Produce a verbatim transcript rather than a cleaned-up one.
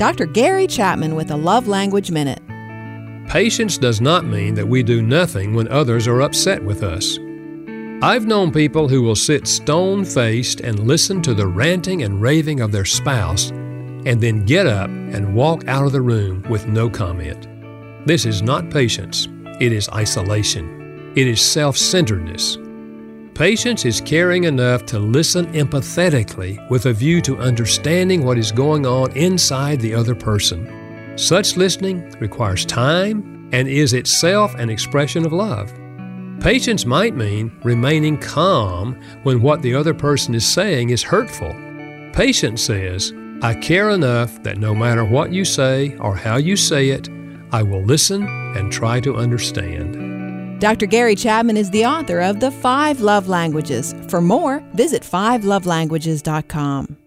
Doctor Gary Chapman with a Love Language Minute. Patience does not mean that we do nothing when others are upset with us. I've known people who will sit stone-faced and listen to the ranting and raving of their spouse and then get up and walk out of the room with no comment. This is not patience. It is isolation. It is self-centeredness. Patience is caring enough to listen empathetically with a view to understanding what is going on inside the other person. Such listening requires time and is itself an expression of love. Patience might mean remaining calm when what the other person is saying is hurtful. Patience says, I care enough that no matter what you say or how you say it, I will listen and try to understand. Doctor Gary Chapman is the author of The Five Love Languages. For more, visit five love languages dot com.